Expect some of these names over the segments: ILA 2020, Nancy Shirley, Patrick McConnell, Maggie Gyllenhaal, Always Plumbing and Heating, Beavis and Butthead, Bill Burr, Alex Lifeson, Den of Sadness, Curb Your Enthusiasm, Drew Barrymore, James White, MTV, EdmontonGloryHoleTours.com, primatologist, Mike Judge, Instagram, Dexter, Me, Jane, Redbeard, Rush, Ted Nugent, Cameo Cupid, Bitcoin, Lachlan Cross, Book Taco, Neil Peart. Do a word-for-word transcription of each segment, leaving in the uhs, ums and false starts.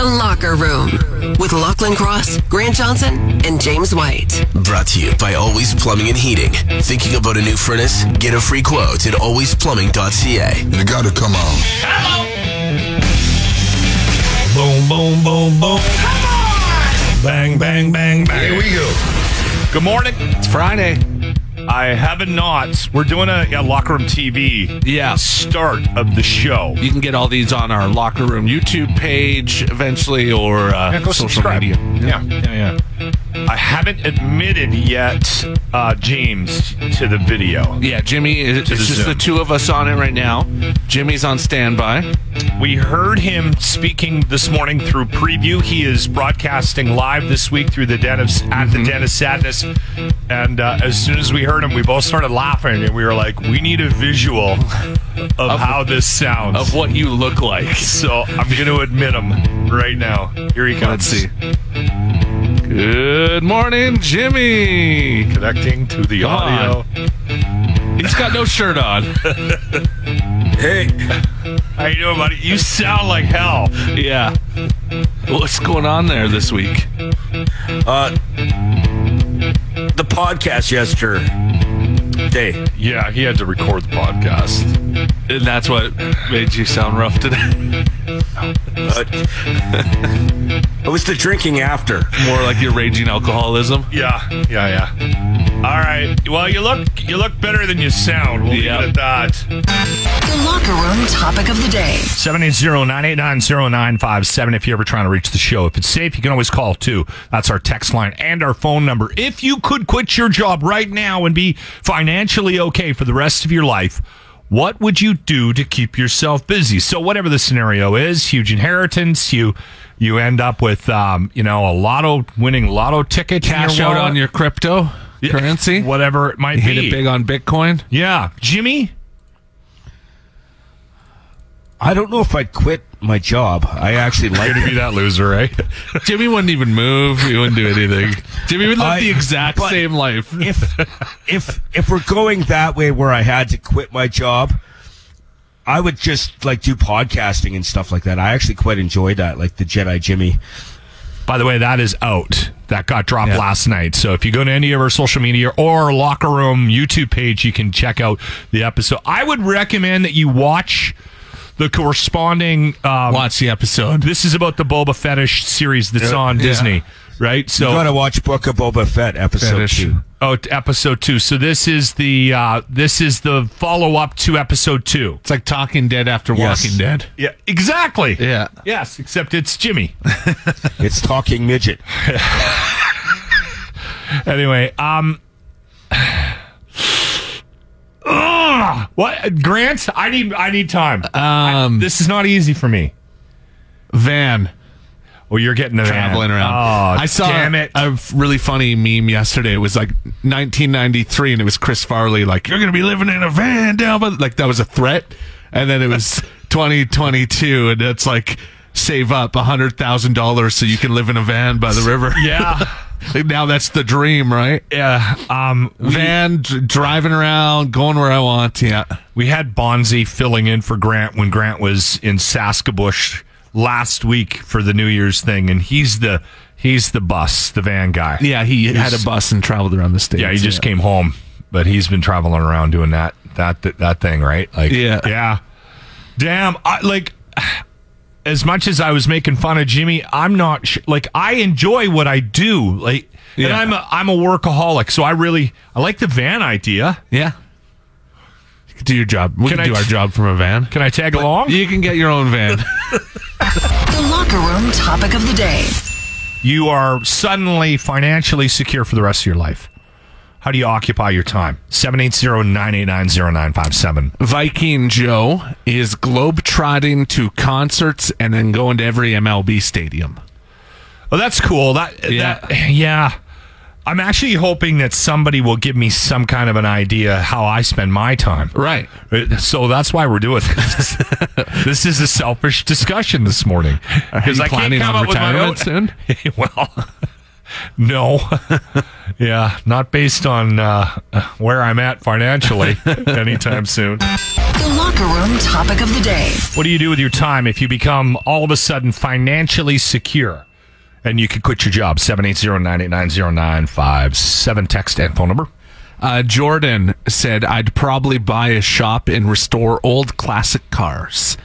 The Locker Room with Lachlan Cross, Grant Johnson, and James White. Brought to you by Always Plumbing and Heating. Thinking about a new furnace? Get a free quote at always plumbing dot c a. You gotta come on. Come on! Boom, boom, boom, boom. Come on! Bang, bang, bang, bang. Here we go. Good morning. It's Friday. I haven't not. We're doing a, a Locker Room T V yeah. start of the show. You can get all these on our Locker Room YouTube page eventually or uh, yeah, social subscribe. media. Yeah. yeah, yeah, yeah. I haven't admitted yet uh, James to the video. Yeah, Jimmy, it's, it's the just Zoom. the two of us on it right now. Jimmy's on standby. We heard him speaking this morning through preview. He is broadcasting live this week through the Den of, mm-hmm. at the Den of Sadness. And uh, as soon as we heard him, we both started laughing, and we were like, we need a visual of, of how this sounds. Of what you look like. So I'm going to admit him right now. Here he comes. Let's see. Good morning, Jimmy. Connecting to the Come audio. On. He's got no shirt on. Hey. How you doing, buddy? You sound like hell. Yeah. What's going on there this week? Uh, the podcast yesterday. Yeah, he had to record the podcast. And that's what made you sound rough today? uh, It was the drinking after. More like your raging alcoholism. Yeah, yeah, yeah. All right. Well, you look you look better than you sound. We'll yep. leave it at that. The Locker Room topic of the day. seven eight zero, nine eight nine, zero nine five seven if you're ever trying to reach the show. If it's safe, you can always call, too. That's our text line and our phone number. If you could quit your job right now and be financially okay for the rest of your life, what would you do to keep yourself busy? So whatever the scenario is, huge inheritance, you... You end up with, um, you know, a lotto winning lotto ticket. Cash out on your crypto yeah. currency. Whatever it might you be. Hit it big on Bitcoin. Yeah. Jimmy? I don't know if I'd quit my job. I actually like to be that loser, right? Jimmy wouldn't even move. He wouldn't do anything. Jimmy would live I, the exact same life. if, if, if we're going that way where I had to quit my job, I would just like do podcasting and stuff like that. I actually quite enjoyed that, like the Jedi Jimmy. By the way, that is out. That got dropped yeah. last night. So if you go to any of our social media or Locker Room YouTube page, you can check out the episode. I would recommend that you watch the corresponding... Um, watch the episode. This is about the Boba Fettish series that's yeah. on Disney, yeah. right? So you got to watch Book of Boba Fett episode Fettish. two. Oh, episode two. So this is the uh, this is the follow up to episode two. It's like Talking Dead after yes. Walking Dead. Yeah, exactly. Yeah. Yes, except it's Jimmy. It's Talking Midget. Anyway, um, ugh, what Grant? I need I need time. Um, I, this is not easy for me. Van. Oh, you're getting the traveling van. around. Oh, I saw damn it. a really funny meme yesterday. It was like nineteen ninety-three, and it was Chris Farley like, "You're gonna be living in a van down by the-" like that was a threat. And then it was twenty twenty-two, and it's like save up a hundred thousand dollars so you can live in a van by the river. Yeah. Now that's the dream, right? Yeah. Um, van, d- driving around, going where I want. Yeah. We had Bonzi filling in for Grant when Grant was in Saskabush last week for the New Year's thing, and he's the he's the bus, the van guy. Yeah, he he's, had a bus and traveled around the States. Yeah, he just yeah. came home, but he's been traveling around doing that that that, that thing, right? Like, yeah, yeah. Damn, I, like as much as I was making fun of Jimmy, I'm not sh- like I enjoy what I do, like, yeah. and I'm a I'm a workaholic, so I really I like the van idea. Yeah. Do your job. We can, can do t- our job from a van. Can I tag but along? You can get your own van. The Locker Room topic of the day. You are suddenly financially secure for the rest of your life. How do you occupy your time? seven eight zero, nine eight nine, zero nine five seven. Viking Joe is globetrotting to concerts and then going to every M L B stadium. Well, that's cool. That yeah. That, yeah. I'm actually hoping that somebody will give me some kind of an idea how I spend my time. Right. So that's why we're doing this. This is a selfish discussion this morning. Because I can't come up with my own. Soon? Well, no. Yeah, not based on uh, where I'm at financially anytime soon. The Locker Room topic of the day. What do you do with your time if you become all of a sudden financially secure? And you can quit your job. seven eight zero, nine eight nine, zero nine five seven. Text and phone number. Uh, Jordan said, I'd probably buy a shop and restore old classic cars.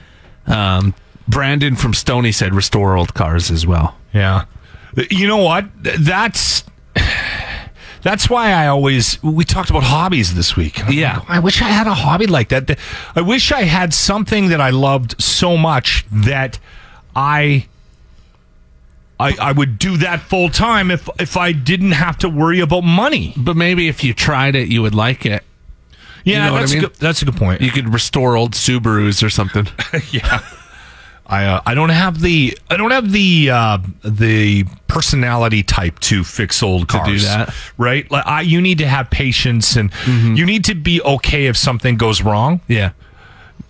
Um, Brandon from Stoney said, restore old cars as well. Yeah. You know what? That's that's why I always... We talked about hobbies this week. Yeah. Like, I wish I had a hobby like that. I wish I had something that I loved so much that I... I, I would do that full time if if I didn't have to worry about money. But maybe if you tried it, you would like it. Yeah, you know that's I mean? a good, that's a good point. You could restore old Subarus or something. Yeah, I uh, I don't have the I don't have the uh, the personality type to fix old cars. To do that, right? Like, I, you need to have patience, and mm-hmm. you need to be okay if something goes wrong. Yeah,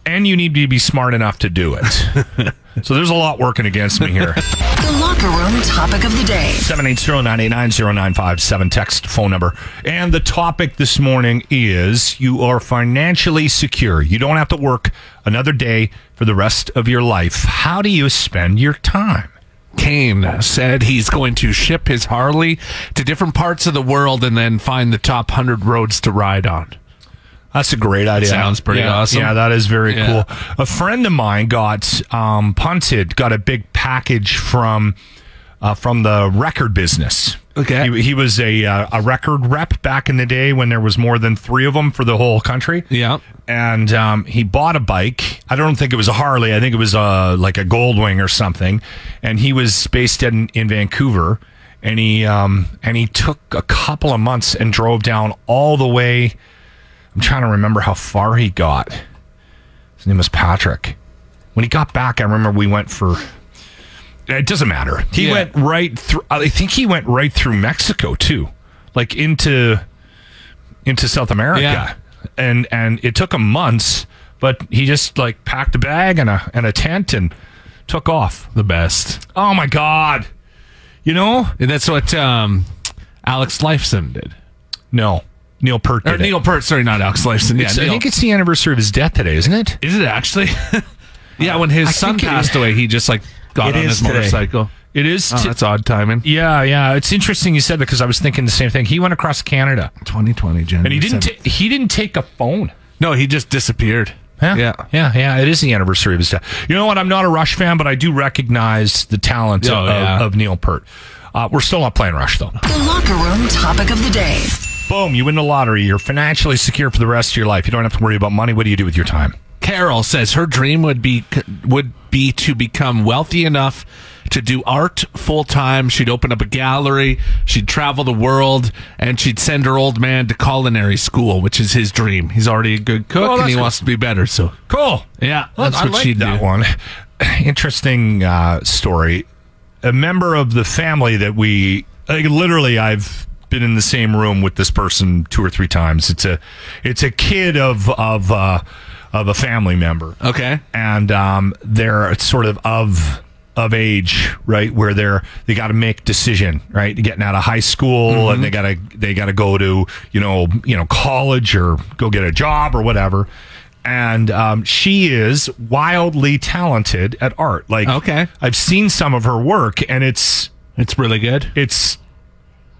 and you need to be smart enough to do it. So there's a lot working against me here. The Locker Room topic of the day. seven eight zero, nine eight nine, zero nine five seven. Text, phone number. And the topic this morning is you are financially secure. You don't have to work another day for the rest of your life. How do you spend your time? Kane said he's going to ship his Harley to different parts of the world and then find the top one hundred roads to ride on. That's a great idea. Sounds pretty yeah, awesome. Yeah, that is very yeah. cool. A friend of mine got um, punted, got a big package from uh, from the record business. Okay. He, he was a uh, a record rep back in the day when there was more than three of them for the whole country. Yeah. And um, he bought a bike. I don't think it was a Harley. I think it was a, like a Goldwing or something. And he was based in, in Vancouver. And he um, and he took a couple of months and drove down all the way... I'm trying to remember how far he got. His name was Patrick. When he got back, I remember we went for... It doesn't matter. He yeah. went right through... I think he went right through Mexico, too. Like, into into South America. Yeah. And and it took him months, but he just, like, packed a bag and a and a tent and took off. The best. Oh, my God. You know? And that's what um, Alex Lifeson did. No. Neil Peart. Or Neil Peart, sorry, not Alex Lifeson. Yeah, I think it's the anniversary of his death today, isn't it? Is it actually? Yeah, when his I son passed it, away, he just like got on his today. motorcycle. It is. T- oh, that's odd timing. Yeah, yeah. It's interesting you said that because I was thinking the same thing. He went across Canada, twenty twenty, January. And he didn't. Ta- he didn't take a phone. No, he just disappeared. Yeah, yeah, yeah, yeah. It is the anniversary of his death. You know what? I'm not a Rush fan, but I do recognize the talent oh, of, yeah. of Neil Peart. Uh, we're still not playing Rush though. The Locker Room topic of the day. Boom, you win the lottery. You're financially secure for the rest of your life. You don't have to worry about money. What do you do with your time? Carol says her dream would be would be to become wealthy enough to do art full-time. She'd open up a gallery. She'd travel the world. And she'd send her old man to culinary school, which is his dream. He's already a good cook, oh, and he cool. wants to be better. So cool. Yeah, that's well, what like she'd that do. One. Interesting uh, story. A member of the family that we... Like, literally, I've... been in the same room with this person two or three times. It's a, it's a kid of of uh, of a family member. Okay, and um, they're sort of of of age, right, where they're they got to make decision, right, getting out of high school, mm-hmm. and they gotta they gotta go to you know you know college or go get a job or whatever. And um, she is wildly talented at art. Like, okay, I've seen some of her work, and it's it's really good. It's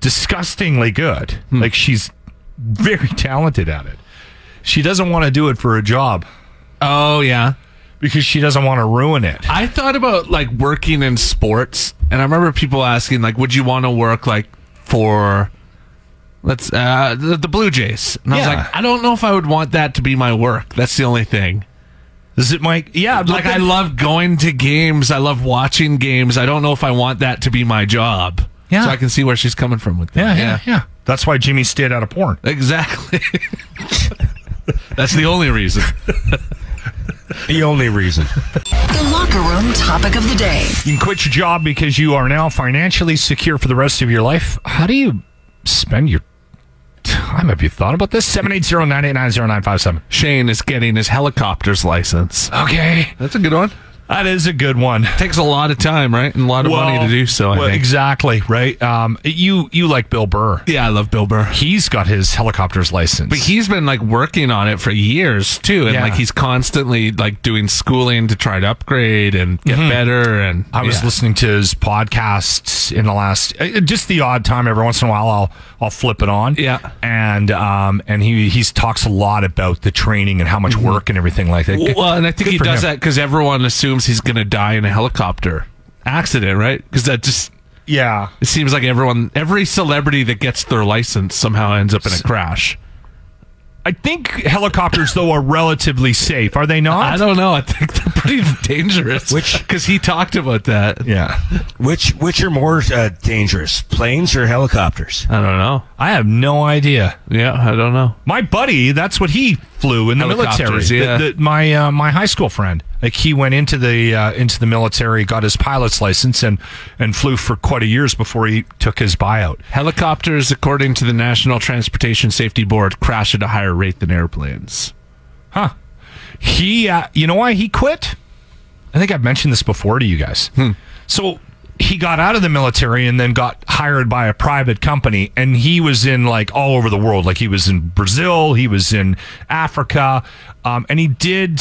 disgustingly good. Hmm. Like, she's very talented at it. She doesn't want to do it for a job. Oh, yeah. Because she doesn't want to ruin it. I thought about, like, working in sports, and I remember people asking, like, would you want to work, like, for, let's, uh, the, the Blue Jays? And I yeah. was like, I don't know if I would want that to be my work. That's the only thing. Is it Mike? Yeah. Like, at- I love going to games. I love watching games. I don't know if I want that to be my job. Yeah. So I can see where she's coming from with that. Yeah, yeah, yeah. yeah. That's why Jimmy stayed out of porn. Exactly. That's the only reason. The only reason. The Locker Room topic of the day. You can quit your job because you are now financially secure for the rest of your life. How do you spend your time? Have you thought about this? seven eight zero, nine eight nine, zero nine five seven. Shane is getting his helicopter's license. Okay. That's a good one. That is a good one. It takes a lot of time, right? And a lot of well, money to do so, I well, think. Exactly, right? Um, you you like Bill Burr. Yeah, I love Bill Burr. He's got his helicopter's license. But he's been like working on it for years, too. And yeah. like he's constantly like doing schooling to try to upgrade and get mm-hmm. better. And I was yeah. listening to his podcasts in the last, just the odd time every once in a while, I'll I'll flip it on. Yeah. And um and he he's talks a lot about the training and how much mm-hmm. work and everything like that. Well, and I think good he does him. that because everyone assumes he's going to die in a helicopter accident, right? Because that just... Yeah. It seems like everyone... Every celebrity that gets their license somehow ends up in a crash. I think helicopters, though, are relatively safe. Are they not? I don't know. I think they're pretty dangerous. Which... Because he talked about that. Yeah. Which which are more uh, dangerous? Planes or helicopters? I don't know. I have no idea. Yeah, I don't know. My buddy, that's what he flew in the military. Yeah. The, the, my uh, my high school friend. Like he went into the uh, into the military, got his pilot's license, and, and flew for quite a years before he took his buyout. Helicopters, according to the National Transportation Safety Board, crash at a higher rate than airplanes. Huh. He, uh, you know why he quit? I think I've mentioned this before to you guys. Hmm. So he got out of the military and then got hired by a private company, and he was in like all over the world. Like he was in Brazil, he was in Africa, um, and he did...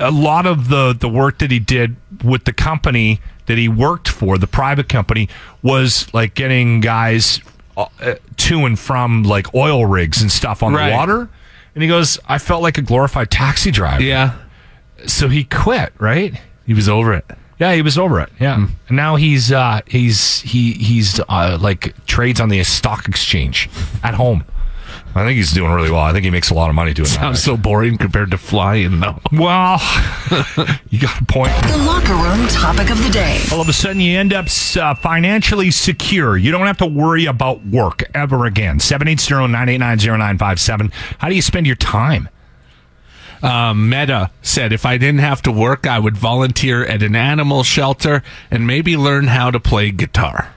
A lot of the, the work that he did with the company that he worked for, the private company, was like getting guys to and from like oil rigs and stuff on right. the water. And he goes, I felt like a glorified taxi driver. Yeah. So he quit, right? He was over it. Yeah, he was over it. Yeah. Mm. And now he's uh, he's he he's uh, like trades on the stock exchange at home. I think he's doing really well. I think he makes a lot of money doing that. Sounds so boring compared to flying, though. Well, you got a point. The Locker Room topic of the day. All of a sudden, you end up uh, financially secure. You don't have to worry about work ever again. seven eight zero, nine eight nine, zero nine five seven. How do you spend your time? Uh, Meta said, if I didn't have to work, I would volunteer at an animal shelter and maybe learn how to play guitar.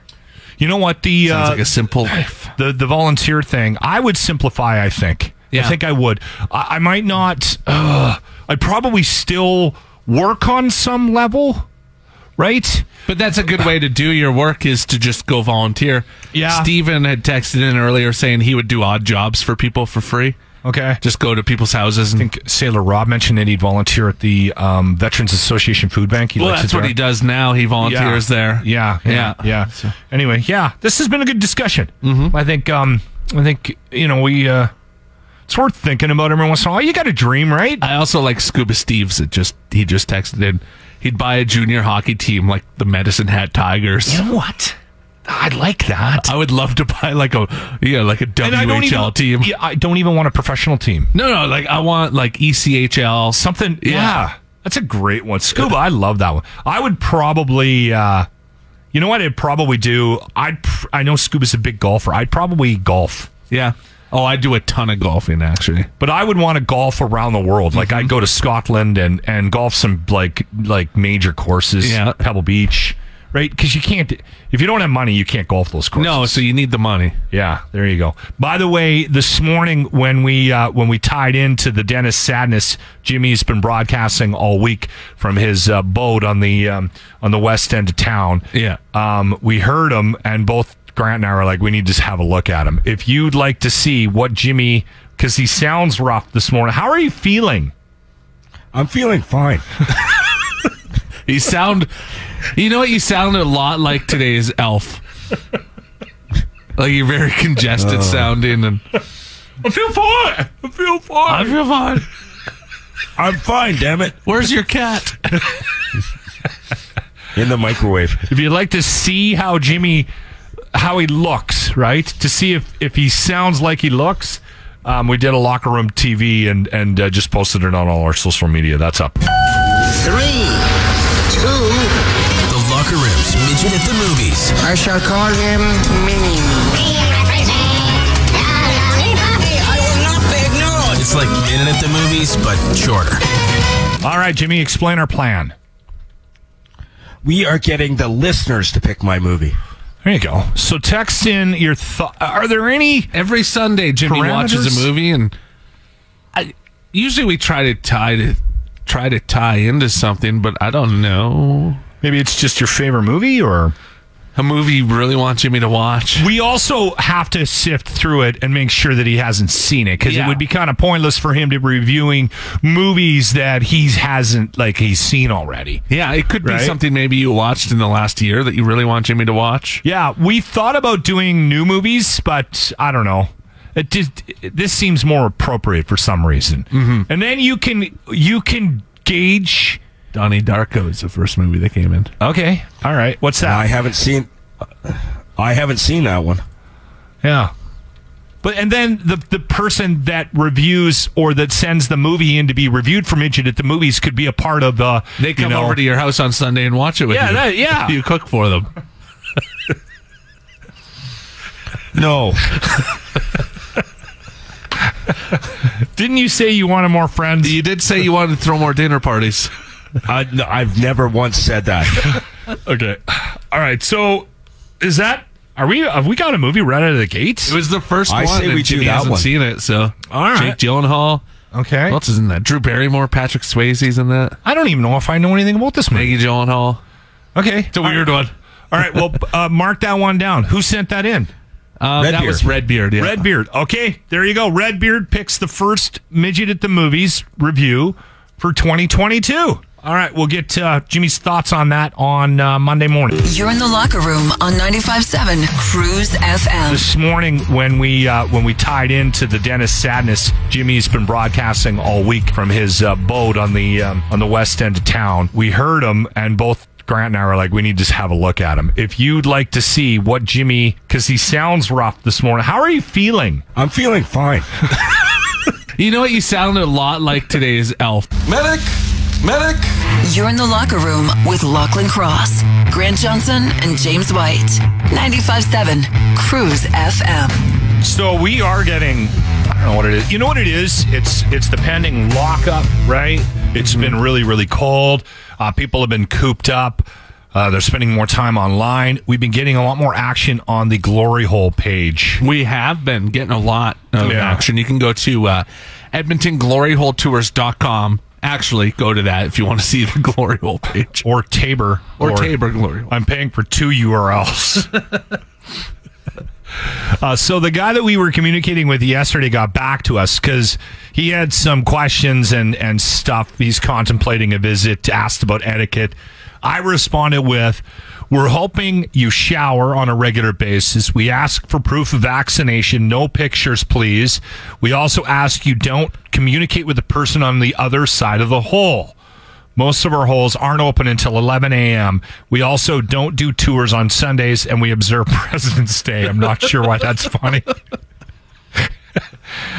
You know what? The Sounds uh, like a simple life. The, the volunteer thing, I would simplify, I think. Yeah. I think I would. I, I might not... Uh, I'd probably still work on some level, right? But that's a good way to do your work is to just go volunteer. Yeah. Steven had texted in earlier saying he would do odd jobs for people for free. Okay. Just go to people's houses. And I think Sailor Rob mentioned that he'd volunteer at the um, Veterans Association Food Bank. He well, that's what he does now. He volunteers yeah. there. Yeah. Yeah. Yeah. yeah. So. Anyway, yeah. This has been a good discussion. Mm-hmm. I think, um, I think you know, we... Uh, it's worth thinking about every once in a while. You got a dream, right? I also like Scuba Steve's. It just He just texted in. He'd buy a junior hockey team like the Medicine Hat Tigers. You know what? I like that. I would love to buy like a yeah, like a W H L team. Yeah, I don't even want a professional team. No, no, like I want like E C H L something. Yeah, yeah. That's a great one. Scuba, I love that one. I would probably, uh, you know what, I'd probably do. I pr- I know Scuba's a big golfer. I'd probably golf. Yeah. Oh, I do a ton of golfing, actually. But I would want to golf around the world. Like, mm-hmm. I'd go to Scotland and, and golf some like like major courses. Yeah, Pebble Beach. Right, because you can't. If you don't have money, you can't golf those courses. No, so you need the money. Yeah, there you go. By the way, this morning when we uh, when we tied into the Den of Sadness, Jimmy's been broadcasting all week from his uh, boat on the um, on the west end of town. Yeah, um, we heard him, and both Grant and I were like, we need to have a look at him. If you'd like to see what Jimmy, because he sounds rough this morning. How are you feeling? I'm feeling fine. You sound, you know what? You sound a lot like today's Elf. Like you're very congested oh. sounding, and I feel fine. I feel fine. I feel fine. I'm fine. Damn it! Where's your cat? In the microwave. If you'd like to see how Jimmy, how he looks, right? To see if, if he sounds like he looks, um, we did a Locker Room T V and and uh, just posted it on all our social media. That's up. Three. Ooh. The Locker Room's Midget at the Movies. I shall call him Mini. I will not be ignored. It's like Minute at the Movies, but shorter. All right, Jimmy, explain our plan. We are getting the listeners to pick my movie. There you go. So text in your thoughts. Are there any... Every Sunday, Jimmy parameters? Watches a movie, and I usually we try to tie to try to tie into something, but I don't know. Maybe it's just your favorite movie, or... A movie you really want Jimmy to watch. We also have to sift through it and make sure that he hasn't seen it, because yeah. it would be kind of pointless for him to be reviewing movies that he hasn't, like, he's seen already. Yeah, it could be right? something maybe you watched in the last year that you really want Jimmy to watch. Yeah, we thought about doing new movies, but I don't know. It just, this seems more appropriate for some reason. Mm-hmm. And then you can you can gauge... Donnie Darko is the first movie that came in. Okay. All right. What's that? I haven't seen I haven't seen that one. Yeah. But and then the the person that reviews or that sends the movie in to be reviewed from Midget at the movies could be a part of the... They come you know, over to your house on Sunday and watch it with yeah, you. That, yeah, you cook for them. No. Didn't you say you wanted more friends? You did say you wanted to throw more dinner parties. Uh, no, I've never once said that. Okay. All right. So is that, are we, have we got a movie right out of the gates? It was the first I one. I say we do that hasn't one. Seen it. So all right. Jake Gyllenhaal. Okay. What else is in that? Drew Barrymore, Patrick Swayze's in that. I don't even know if I know anything about this movie. Maggie Gyllenhaal. Okay. It's a all weird right. one. All right. Well, uh, mark that one down. Who sent that in? Um, Redbeard. That was Redbeard. Yeah. Redbeard. Okay. There you go. Redbeard picks the first Midget at the Movies review for twenty twenty-two. All right, we'll get uh, Jimmy's thoughts on that on uh, Monday morning. You're in the locker room on ninety-five point seven Cruise F M. This morning when we uh, when we tied into the Den of Sadness, Jimmy's been broadcasting all week from his uh, boat on the um, on the west end of town. We heard him, and both Grant and I were like, we need to have a look at him. If you'd like to see what Jimmy, because he sounds rough this morning. How are you feeling? I'm feeling fine. You know what? You sound a lot like today's elf. Medic! Medic! You're in the locker room with Lachlan Cross, Grant Johnson, and James White. ninety-five point seven Cruise F M. So we are getting, I don't know what it is. You know what it is? It's it's the pending lockup, right? It's mm-hmm. been really, really cold. Uh, people have been cooped up. Uh, they're spending more time online. We've been getting a lot more action on the Glory Hole page. We have been getting a lot of yeah. action. You can go to uh, Edmonton Glory Hole Tours dot com. Actually, go to that if you want to see the Glory Hole page. Or Tabor. Or, or Tabor Glory Hole. I'm paying for two U R Ls. uh, so the guy that we were communicating with yesterday got back to us because he had some questions and, and stuff. He's contemplating a visit, asked about etiquette. I responded with, we're hoping you shower on a regular basis. We ask for proof of vaccination. No pictures, please. We also ask you don't communicate with the person on the other side of the hole. Most of our holes aren't open until eleven a.m. We also don't do tours on Sundays, and we observe President's Day. I'm not sure why that's funny.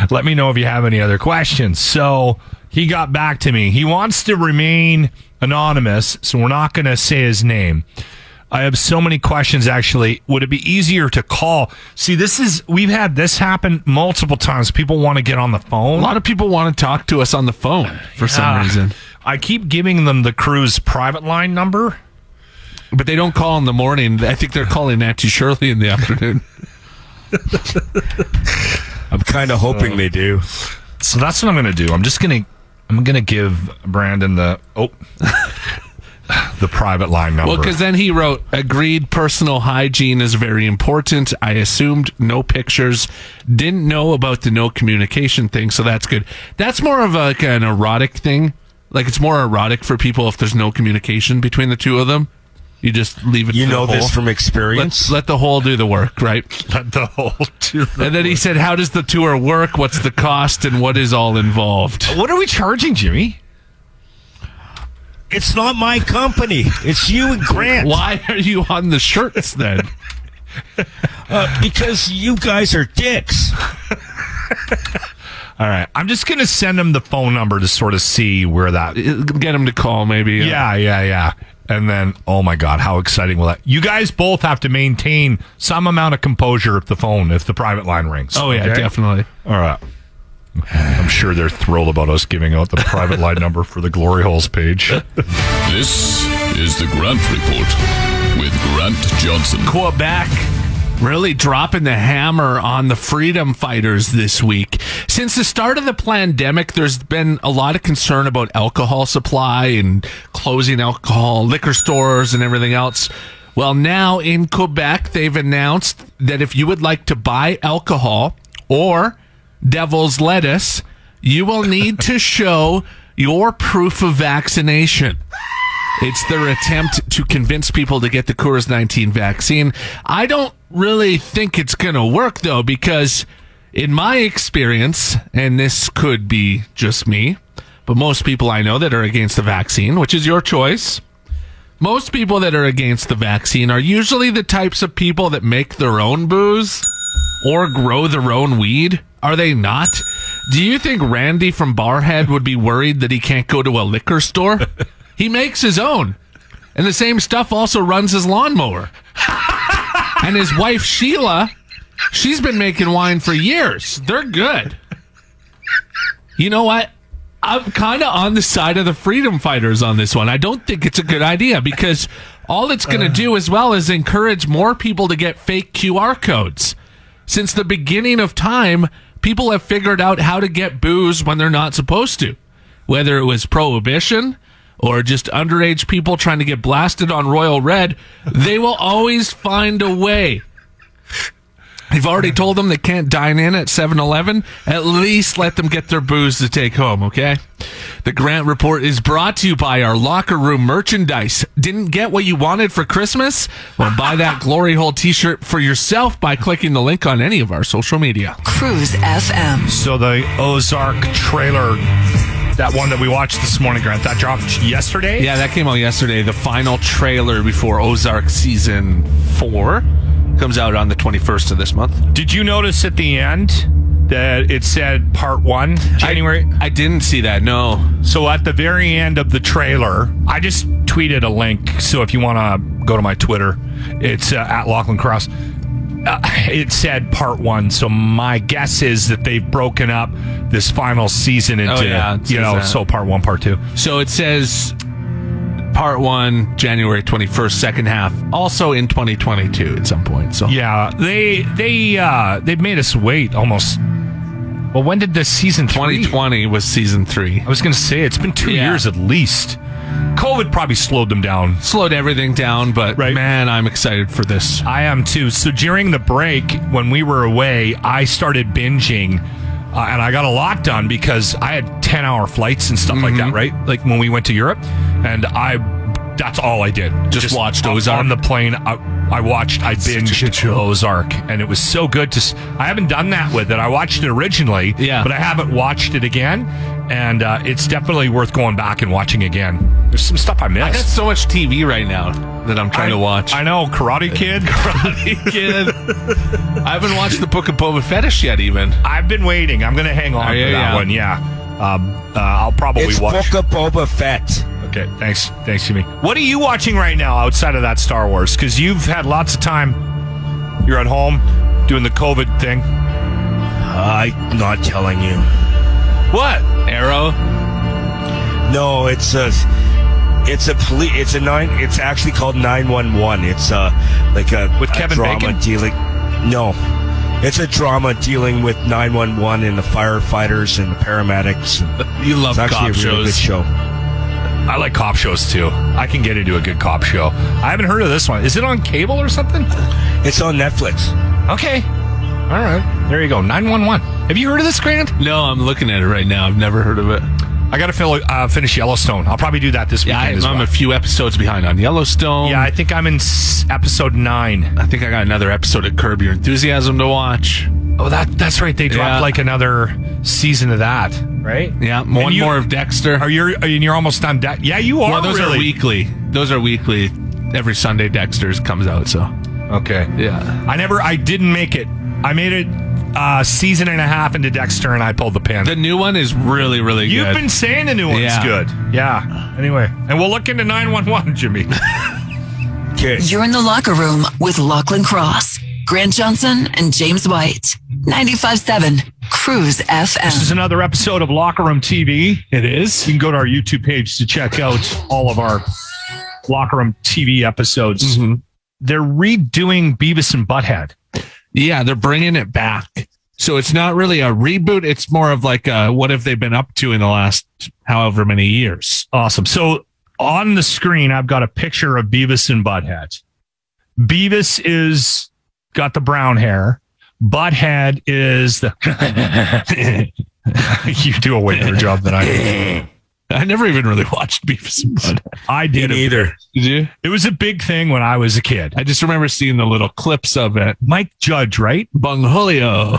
Let me know if you have any other questions. So he got back to me. He wants to remain anonymous, so we're not going to say his name. I have so many questions, actually. Would it be easier to call? See, this is, we've had this happen multiple times. People want to get on the phone. A lot of people want to talk to us on the phone for yeah. some reason. I keep giving them the crew's private line number. But they don't call in the morning. I think they're calling Nancy Shirley in the afternoon. I'm kind of hoping so, they do. So that's what I'm going to do. I'm just going to, I'm going to give Brandon the, oh. The private line number. Well, because then he wrote, agreed, personal hygiene is very important. I assumed no pictures. Didn't know about the no communication thing, so that's good. That's more of like an erotic thing. Like, it's more erotic for people if there's no communication between the two of them. You just leave it you to know the this hole. From experience. Let, let the hole do the work, right? Let the hole do the And then work. He said, how does the tour work? What's the cost? And what is all involved? What are we charging, Jimmy? It's not my company. It's you and Grant. Why are you on the shirts then? uh, because you guys are dicks. All right. I'm just going to send him the phone number to sort of see where that... Get him to call maybe. Yeah, uh, yeah, yeah. And then, oh my God, how exciting will that... You guys both have to maintain some amount of composure if the phone, if the private line rings. Oh, yeah, okay? Definitely. All right. I'm sure they're thrilled about us giving out the private line number for the Glory Holes page. This is the Grant Report with Grant Johnson. Quebec really dropping the hammer on the freedom fighters this week. Since the start of the pandemic, there's been a lot of concern about alcohol supply and closing alcohol, liquor stores and everything else. Well, now in Quebec, they've announced that if you would like to buy alcohol or devil's lettuce, you will need to show your proof of vaccination. It's their attempt to convince people to get the Coors nineteen vaccine. I don't really think it's going to work, though, because in my experience, and this could be just me, but most people I know that are against the vaccine, which is your choice, most people that are against the vaccine are usually the types of people that make their own booze or grow their own weed. Are they not? Do you think Randy from Barhead would be worried that he can't go to a liquor store? He makes his own. And the same stuff also runs his lawnmower. And his wife, Sheila, she's been making wine for years. They're good. You know what? I'm kind of on the side of the freedom fighters on this one. I don't think it's a good idea because all it's going to do as well is encourage more people to get fake Q R codes. Since the beginning of time, people have figured out how to get booze when they're not supposed to, whether it was prohibition or just underage people trying to get blasted on Royal Red. They will always find a way. I've already told them they can't dine in at seven eleven. At least let them get their booze to take home, okay? The Grant Report is brought to you by our locker room merchandise. Didn't get what you wanted for Christmas? Well, buy that Glory Hole t-shirt for yourself by clicking the link on any of our social media. Cruise F M. So the Ozark trailer, that one that we watched this morning, Grant, that dropped yesterday? Yeah, that came out yesterday. The final trailer before Ozark Season four. Comes out on the twenty-first of this month. Did you notice at the end that it said part one, January? I, I didn't see that, no. So at the very end of the trailer, I just tweeted a link. So if you want to go to my Twitter, it's uh, at Lachlan Cross. Uh, it said part one. So my guess is that they've broken up this final season into, oh, yeah, you know, that. So part one, part two. So it says part one, January twenty-first, second half, also in twenty twenty-two at some point. So yeah, they they uh, they made us wait almost. Well, when did this season three? twenty twenty was season three. I was going to say it's been two yeah. years at least. COVID probably slowed them down, slowed everything down. But right. man, I'm excited for this. I am too. So during the break when we were away, I started binging. Uh, and I got a lot done because I had ten-hour flights and stuff mm-hmm. like that, right? Like when we went to Europe, and I—that's all I did. Just, just watched Ozark on the plane. I, I watched, I binged Ozark, and it was so good. To I haven't done that with it. I watched it originally, yeah. but I haven't watched it again, and uh, it's definitely worth going back and watching again. There's some stuff I missed. I got so much T V right now that I'm trying I, to watch. I know, Karate Kid. Karate Kid. I haven't watched the Book of Boba Fett yet, even. I've been waiting. I'm going to hang on oh, yeah, to that yeah. one, yeah. Um, uh, I'll probably it's watch. It's Book of Boba Fett. Okay, thanks. Thanks, Jimmy. What are you watching right now outside of that Star Wars? Because you've had lots of time. You're at home doing the COVID thing. I'm not telling you. What? Arrow? No, it's a... Uh, It's a police. It's a nine. It's actually called nine one one. It's uh like a with Kevin a drama Bacon? dealing. No, it's a drama dealing with nine one one and the firefighters and the paramedics. You love it's cop shows. Actually a really good show. I like cop shows too. I can get into a good cop show. I haven't heard of this one. Is it on cable or something? It's on Netflix. Okay. All right. There you go. nine one one. Have you heard of this, Grant? No, I'm looking at it right now. I've never heard of it. I got to uh, finish Yellowstone. I'll probably do that this weekend yeah, I, as well. I'm a few episodes behind on Yellowstone. Yeah, I think I'm in s- episode nine. I think I got another episode of Curb Your Enthusiasm to watch. Oh, that that's right. They dropped yeah. like another season of that, right? Yeah, more and, and you, more of Dexter. Are you? Are you you're almost on Dexter. Yeah, you are. Well, those really. are weekly. Those are weekly. Every Sunday, Dexter's comes out. So okay, yeah. I never. I didn't make it. I made it. Uh, season and a half into Dexter, and I pulled the pin. The new one is really, really You've good. You've been saying the new one's yeah. good. Yeah. Anyway, and we'll look into nine one one, Jimmy. Okay. You're in the locker room with Lachlan Cross, Grant Johnson, and James White. ninety-five point seven Cruise F M. This is another episode of Locker Room T V. It is. You can go to our YouTube page to check out all of our Locker Room T V episodes. Mm-hmm. They're redoing Beavis and Butthead. Yeah, they're bringing it back. So it's not really a reboot. It's more of like a, what have they been up to in the last however many years? Awesome. So on the screen, I've got a picture of Beavis and Butthead. Beavis is got the brown hair. Butthead is the... You do a way better job than I do. I never even really watched Beavis and Butthead. I didn't either. Did you? It was a big thing when I was a kid. I just remember seeing the little clips of it. Mike Judge, right? Bunghulio.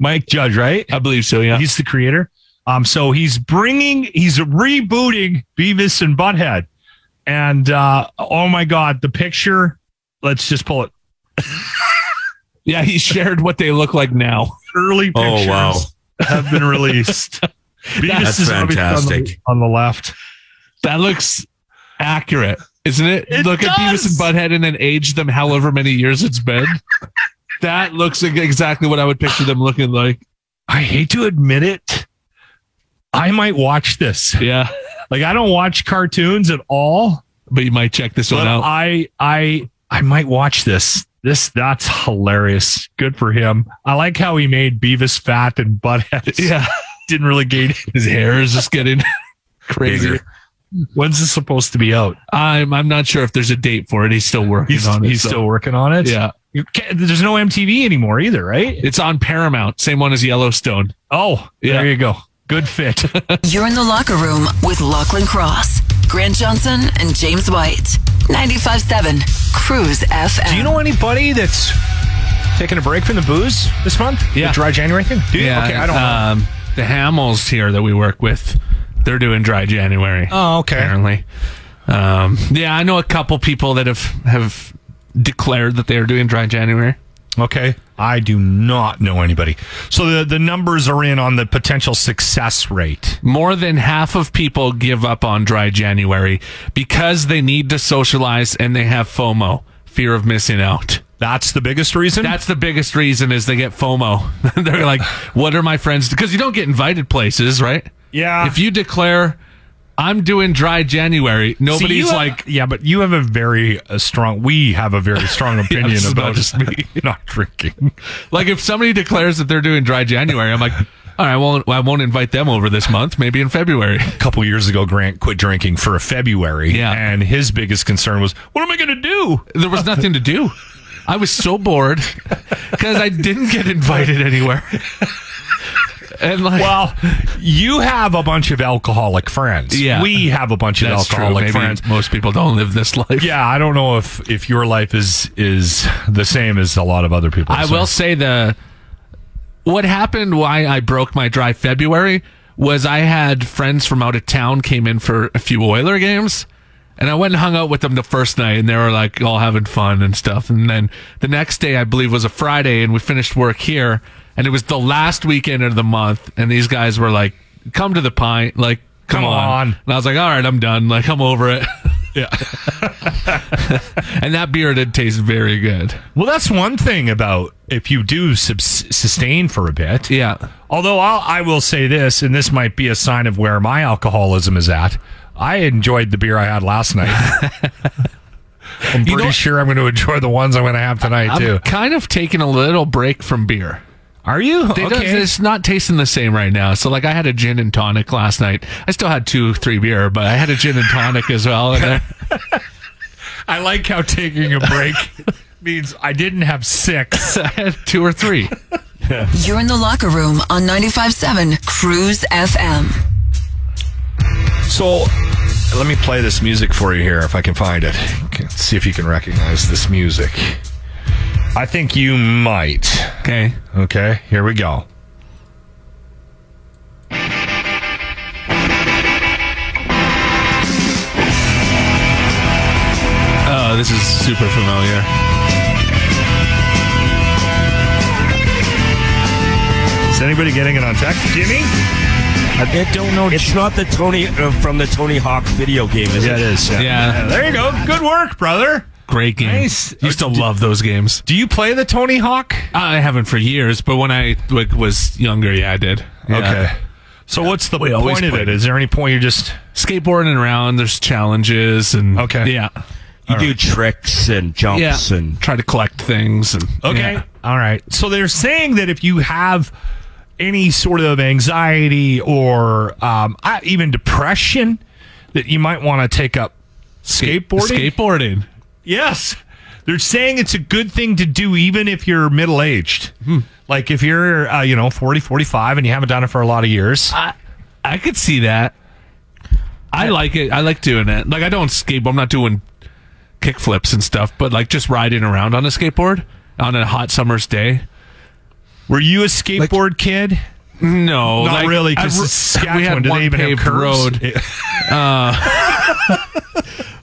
Mike Judge, right? I believe so, yeah. He's the creator. Um, so he's bringing, he's rebooting Beavis and Butthead. And uh, oh my God, the picture, let's just pull it. Yeah, he shared what they look like now. Early pictures oh, wow. have been released. Beavis That's is fantastic. On the, on the left. That looks accurate, isn't it? it Look does. At Beavis and Butthead and then age them however many years it's been. That looks like exactly what I would picture them looking like. I hate to admit it. I might watch this. Yeah. Like, I don't watch cartoons at all. But you might check this one out. I, I, I might watch this. This that's hilarious. Good for him. I like how he made Beavis fat and Butthead. Yeah. Didn't really gain. His hair is just getting crazy. When's this supposed to be out? I'm I'm not sure if there's a date for it. He's still working he's, on it. He's so. still working on it. Yeah. There's no M T V anymore either, right? It's on Paramount. Same one as Yellowstone. Oh, yeah. There you go. Good fit. You're in the locker room with Lachlan Cross, Grant Johnson, and James White. ninety-five point seven Cruise F M. Do you know anybody that's taking a break from the booze this month? Yeah. The dry January thing? Do you? Yeah. Okay, I don't um, know. The Hamels here that we work with, they're doing dry January. Oh, okay. Apparently. Um, yeah, I know a couple people that have, have declared that they are doing dry January. Okay. I do not know anybody. So the, the numbers are in on the potential success rate. More than half of people give up on dry January because they need to socialize and they have FOMO, fear of missing out. That's the biggest reason? That's the biggest reason is they get FOMO. They're like, what are my friends? Because you don't get invited places, right? Yeah. If you declare, I'm doing dry January, nobody's See, like... Have, yeah, but you have a very a strong... We have a very strong opinion yeah, about just me not drinking. Like, if somebody declares that they're doing dry January, I'm like... All right, well, I won't invite them over this month, maybe in February. A couple years ago, Grant quit drinking for February, yeah. and his biggest concern was, what am I going to do? There was nothing to do. I was so bored because I didn't get invited anywhere. And like, well, you have a bunch of alcoholic friends. Yeah. We have a bunch of That's alcoholic true. Maybe friends. Most people don't live this life. Yeah, I don't know if, if your life is, is the same as a lot of other people. I so. will say the... What happened, why I broke my dry February, was I had friends from out of town came in for a few Oiler games, and I went and hung out with them the first night, and they were like all having fun and stuff. And then the next day, I believe, was a Friday, and we finished work here, and it was the last weekend of the month, and these guys were like, come to the pint, like, come, come on. on. And I was like, all right, I'm done, like, I'm over it. Yeah. And that beer did taste very good. Well, that's one thing about if you do subs- sustain for a bit. Yeah. Although I'll, I will say this, and this might be a sign of where my alcoholism is at. I enjoyed the beer I had last night. I'm pretty you know, sure I'm going to enjoy the ones I'm going to have tonight, I'm too. I'm kind of taking a little break from beer. Are you? They okay. It's not tasting the same right now. So, like, I had a gin and tonic last night. I still had two, three beer, but I had a gin and tonic as well. And I-, I like how taking a break means I didn't have six. I had two or three. Yeah. You're in the locker room on ninety-five point seven Cruise F M. So, let me play this music for you here if I can find it. Let's see if you can recognize this music. I think you might. Okay. Okay, here we go. Oh, this is super familiar. Is anybody getting it on text? Jimmy? I don't know. It's not the Tony uh, from the Tony Hawk video game, is yeah, it? Yeah, it is. Yeah. Yeah. Yeah. There you go. Good work, brother. Great game. Nice. Used to love those games. Do you play the Tony Hawk? I haven't for years, but when I like, was younger, yeah, I did. Yeah. Okay. So yeah. what's the we point of played. it? Is there any point you're just... skateboarding around, there's challenges, and... Okay. Yeah. You All do right. tricks and jumps yeah. and... try to collect things. And Okay. Yeah. All right. So they're saying that if you have any sort of anxiety or um, even depression, that you might want to take up skateboarding. Skateboarding. Yes. They're saying it's a good thing to do even if you're middle-aged. Hmm. Like if you're, uh, you know, forty, forty-five, and you haven't done it for a lot of years. I, I could see that. I like it. I like doing it. Like I don't skateboard. I'm not doing kickflips and stuff, but like just riding around on a skateboard on a hot summer's day. Were you a skateboard like, kid? No. Not like, really, because we had one even paved have road. uh,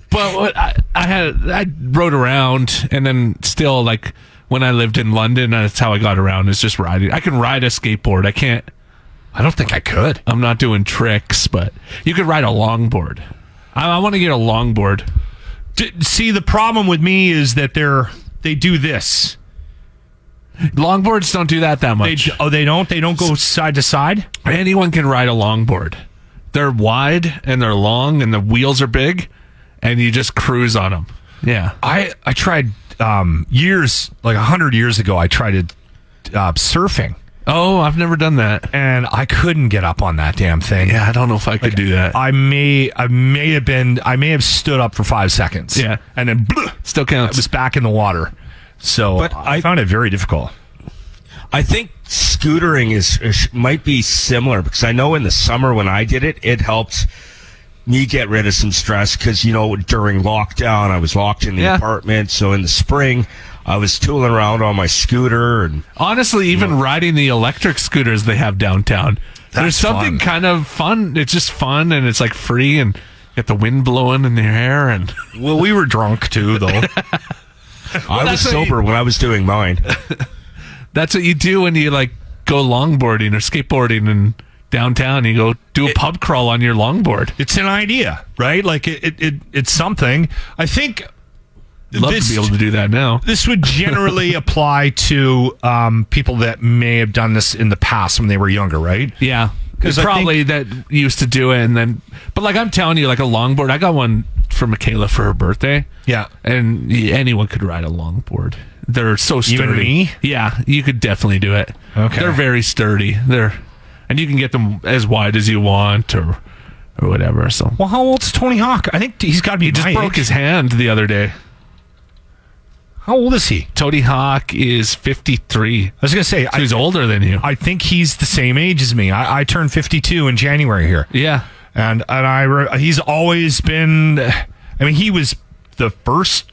but what I, I had, I rode around, and then still, like, when I lived in London, that's how I got around, is just riding. I can ride a skateboard. I can't. I don't think I could. I'm not doing tricks, but you could ride a longboard. I, I want to get a longboard. D- see, the problem with me is that they're, they do this. Longboards don't do that that much. They, oh, they don't? They don't go side to side? Anyone can ride a longboard. They're wide, and they're long, and the wheels are big, and you just cruise on them. Yeah. I, I tried um, years, like one hundred years ago, I tried uh, surfing. Oh, I've never done that. And I couldn't get up on that damn thing. Yeah, I don't know if I could like, do that. I may I may have been, I may have stood up for five seconds. Yeah. And then, bleh, still counts. I was back in the water. So but I, I found it very difficult. I think scootering is, is might be similar, because I know in the summer when I did it, it helped me get rid of some stress, because, you know, during lockdown, I was locked in the yeah. apartment. So in the spring, I was tooling around on my scooter. And honestly, even you know, riding the electric scooters they have downtown, there's something fun. kind of fun. It's just fun, and it's like free, and get the wind blowing in your hair. And well, we were drunk, too, though. Well, I was sober you, when I was doing mine. That's what you do when you like go longboarding or skateboarding in downtown. You go do a it, pub crawl on your longboard. It's an idea, right? Like it, it, it it's something. I think love this, to be able to do that now. This would generally apply to um, people that may have done this in the past when they were younger, right? Yeah, because probably think, that used to do it, and then. But like I'm telling you, like a longboard, I got one for Michaela for her birthday. Yeah. And anyone could ride a longboard. They're so sturdy. You and me? Yeah, you could definitely do it. Okay. They're very sturdy. They're and you can get them as wide as you want or or whatever. So well, how old's Tony Hawk? I think he's got to be. He just broke age. his hand the other day. How old is he? Tony Hawk is fifty-three. I was gonna say so I, he's older than you. I think he's the same age as me. I, I turned fifty-two in January here. Yeah. And and I re- he's always been. I mean, he was the first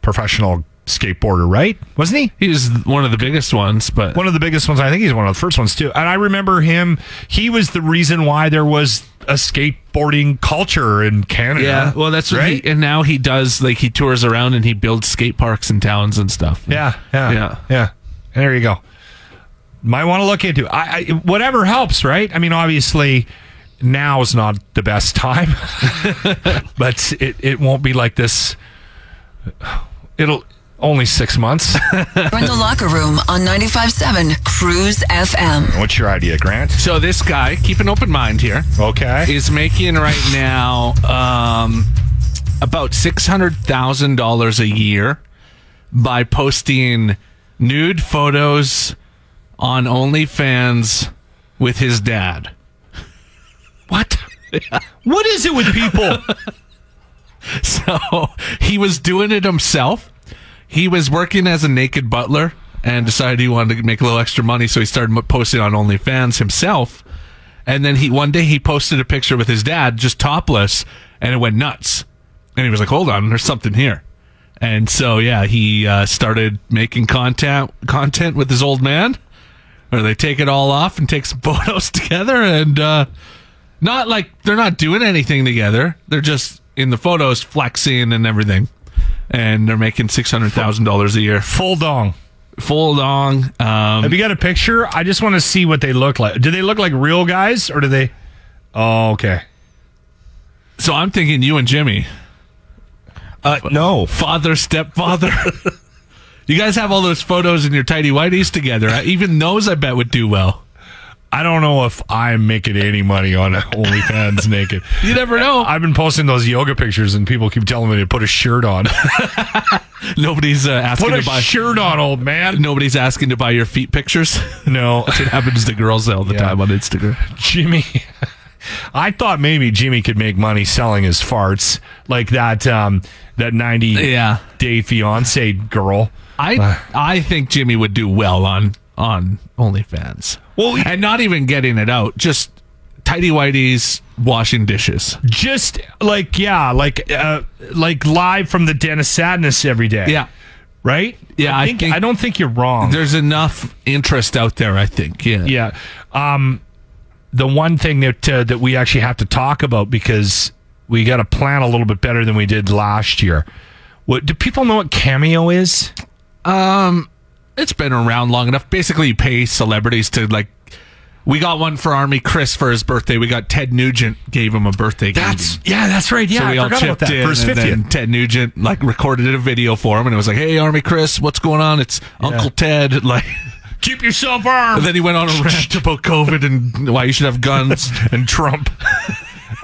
professional skateboarder, right? Wasn't he? He was one of the biggest ones, but one of the biggest ones. I think he's one of the first ones too. And I remember him. He was the reason why there was a skateboarding culture in Canada. Yeah, well, that's right. What he, and now he does like he tours around and he builds skate parks in towns and stuff. Yeah, yeah, yeah. yeah. There you go. Might want to look into. I, I whatever helps, right? I mean, obviously. Now is not the best time, but it, it won't be like this. It'll only six months. We're in the locker room on ninety-five point seven Cruise F M. What's your idea, Grant? So this guy, keep an open mind here. Okay, is making right now um, about six hundred thousand dollars a year by posting nude photos on OnlyFans with his dad. What? What is it with people? So he was doing it himself. He was working as a naked butler and decided he wanted to make a little extra money, so he started posting on OnlyFans himself. And then he one day he posted a picture with his dad, just topless, and it went nuts. And he was like, "Hold on, there's something here." And so yeah, he uh, started making content content with his old man, where they take it all off and take some photos together and. Uh, Not like they're not doing anything together. They're just in the photos flexing and everything. And they're making six hundred thousand dollars a year. Full dong. Full dong. Um, Have you got a picture? I just want to see what they look like. Do they look like real guys or do they? Oh, okay. So I'm thinking you and Jimmy. Uh, no. Father, stepfather. You guys have all those photos in your tidy whities together. I, even those, I bet, would do well. I don't know if I'm making any money on OnlyFans naked. You never know. I've been posting those yoga pictures, and people keep telling me to put a shirt on. Nobody's uh, asking put a to buy shirt on, old man. Nobody's asking to buy your feet pictures. No, that's what happens to girls all the yeah. time on Instagram. Jimmy. I thought maybe Jimmy could make money selling his farts, like that um, that ninety yeah. day fiance girl. I uh, I think Jimmy would do well on on OnlyFans. Well, and not even getting it out, just tidy whities washing dishes, just like yeah, like uh, like live from the Den of Sadness every day. Yeah, right. Yeah, I think, I think I don't think you're wrong. There's enough interest out there. I think. Yeah. Yeah. Um, The one thing that uh, that we actually have to talk about, because we got to plan a little bit better than we did last year. What, do people know what Cameo is? Um, it's been around long enough. Basically, you pay celebrities to, like, we got one for Army Chris for his birthday. We got Ted Nugent gave him a birthday. That's game. Yeah, that's right. Yeah, so we I all forgot chipped about that. In, First and then Ted Nugent like recorded a video for him, and it was like, "Hey, Army Chris, what's going on? It's Uncle yeah. Ted." Like. Keep yourself armed. And then he went on a rant about COVID and why you should have guns and Trump.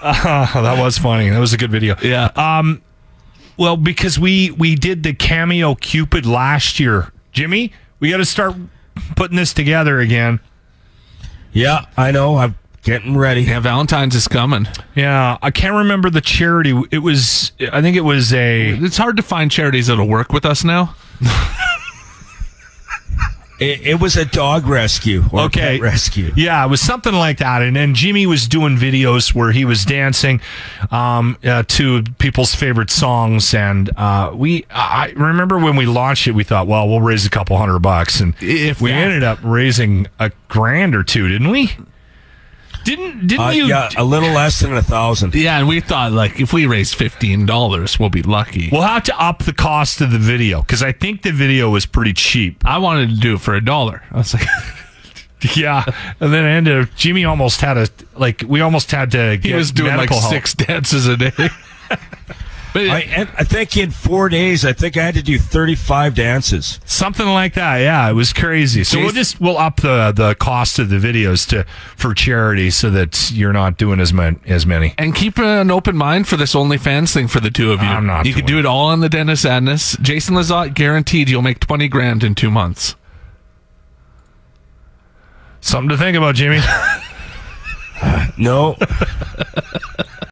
Uh, that was funny. That was a good video. Yeah. Um, well, because we we did the Cameo Cupid last year. Jimmy, we got to start putting this together again. Yeah, I know. I'm getting ready. Yeah, Valentine's is coming. Yeah. I can't remember the charity. It was, I think it was a... It's hard to find charities that'll work with us now. It, it was a dog rescue or okay. pet rescue. Yeah, it was something like that. And then Jimmy was doing videos where he was dancing um, uh, to people's favorite songs. And uh, we, I remember when we launched it, we thought, well, we'll raise a couple hundred bucks. And if we that, ended up raising a grand or two, didn't we? Didn't didn't uh, you? Yeah, a little less than a thousand. Yeah, and we thought, like, if we raise fifteen dollars, we'll be lucky. We'll have to up the cost of the video, because I think the video was pretty cheap. I wanted to do it for a dollar. I was like, yeah, and then I ended up. Jimmy almost had a like. We almost had to. Get he was doing like help. six dances a day. But it, I, I think in four days, I think I had to do thirty-five dances, something like that. Yeah, it was crazy. So Jeez. we'll just we'll up the, the cost of the videos to for charity, so that you're not doing as many as many. And keep an open mind for this OnlyFans thing for the two of you. I'm not. You could do it all on the Den of Sadness. Jason Lizotte guaranteed you'll make twenty grand in two months. Something to think about, Jimmy. uh, no.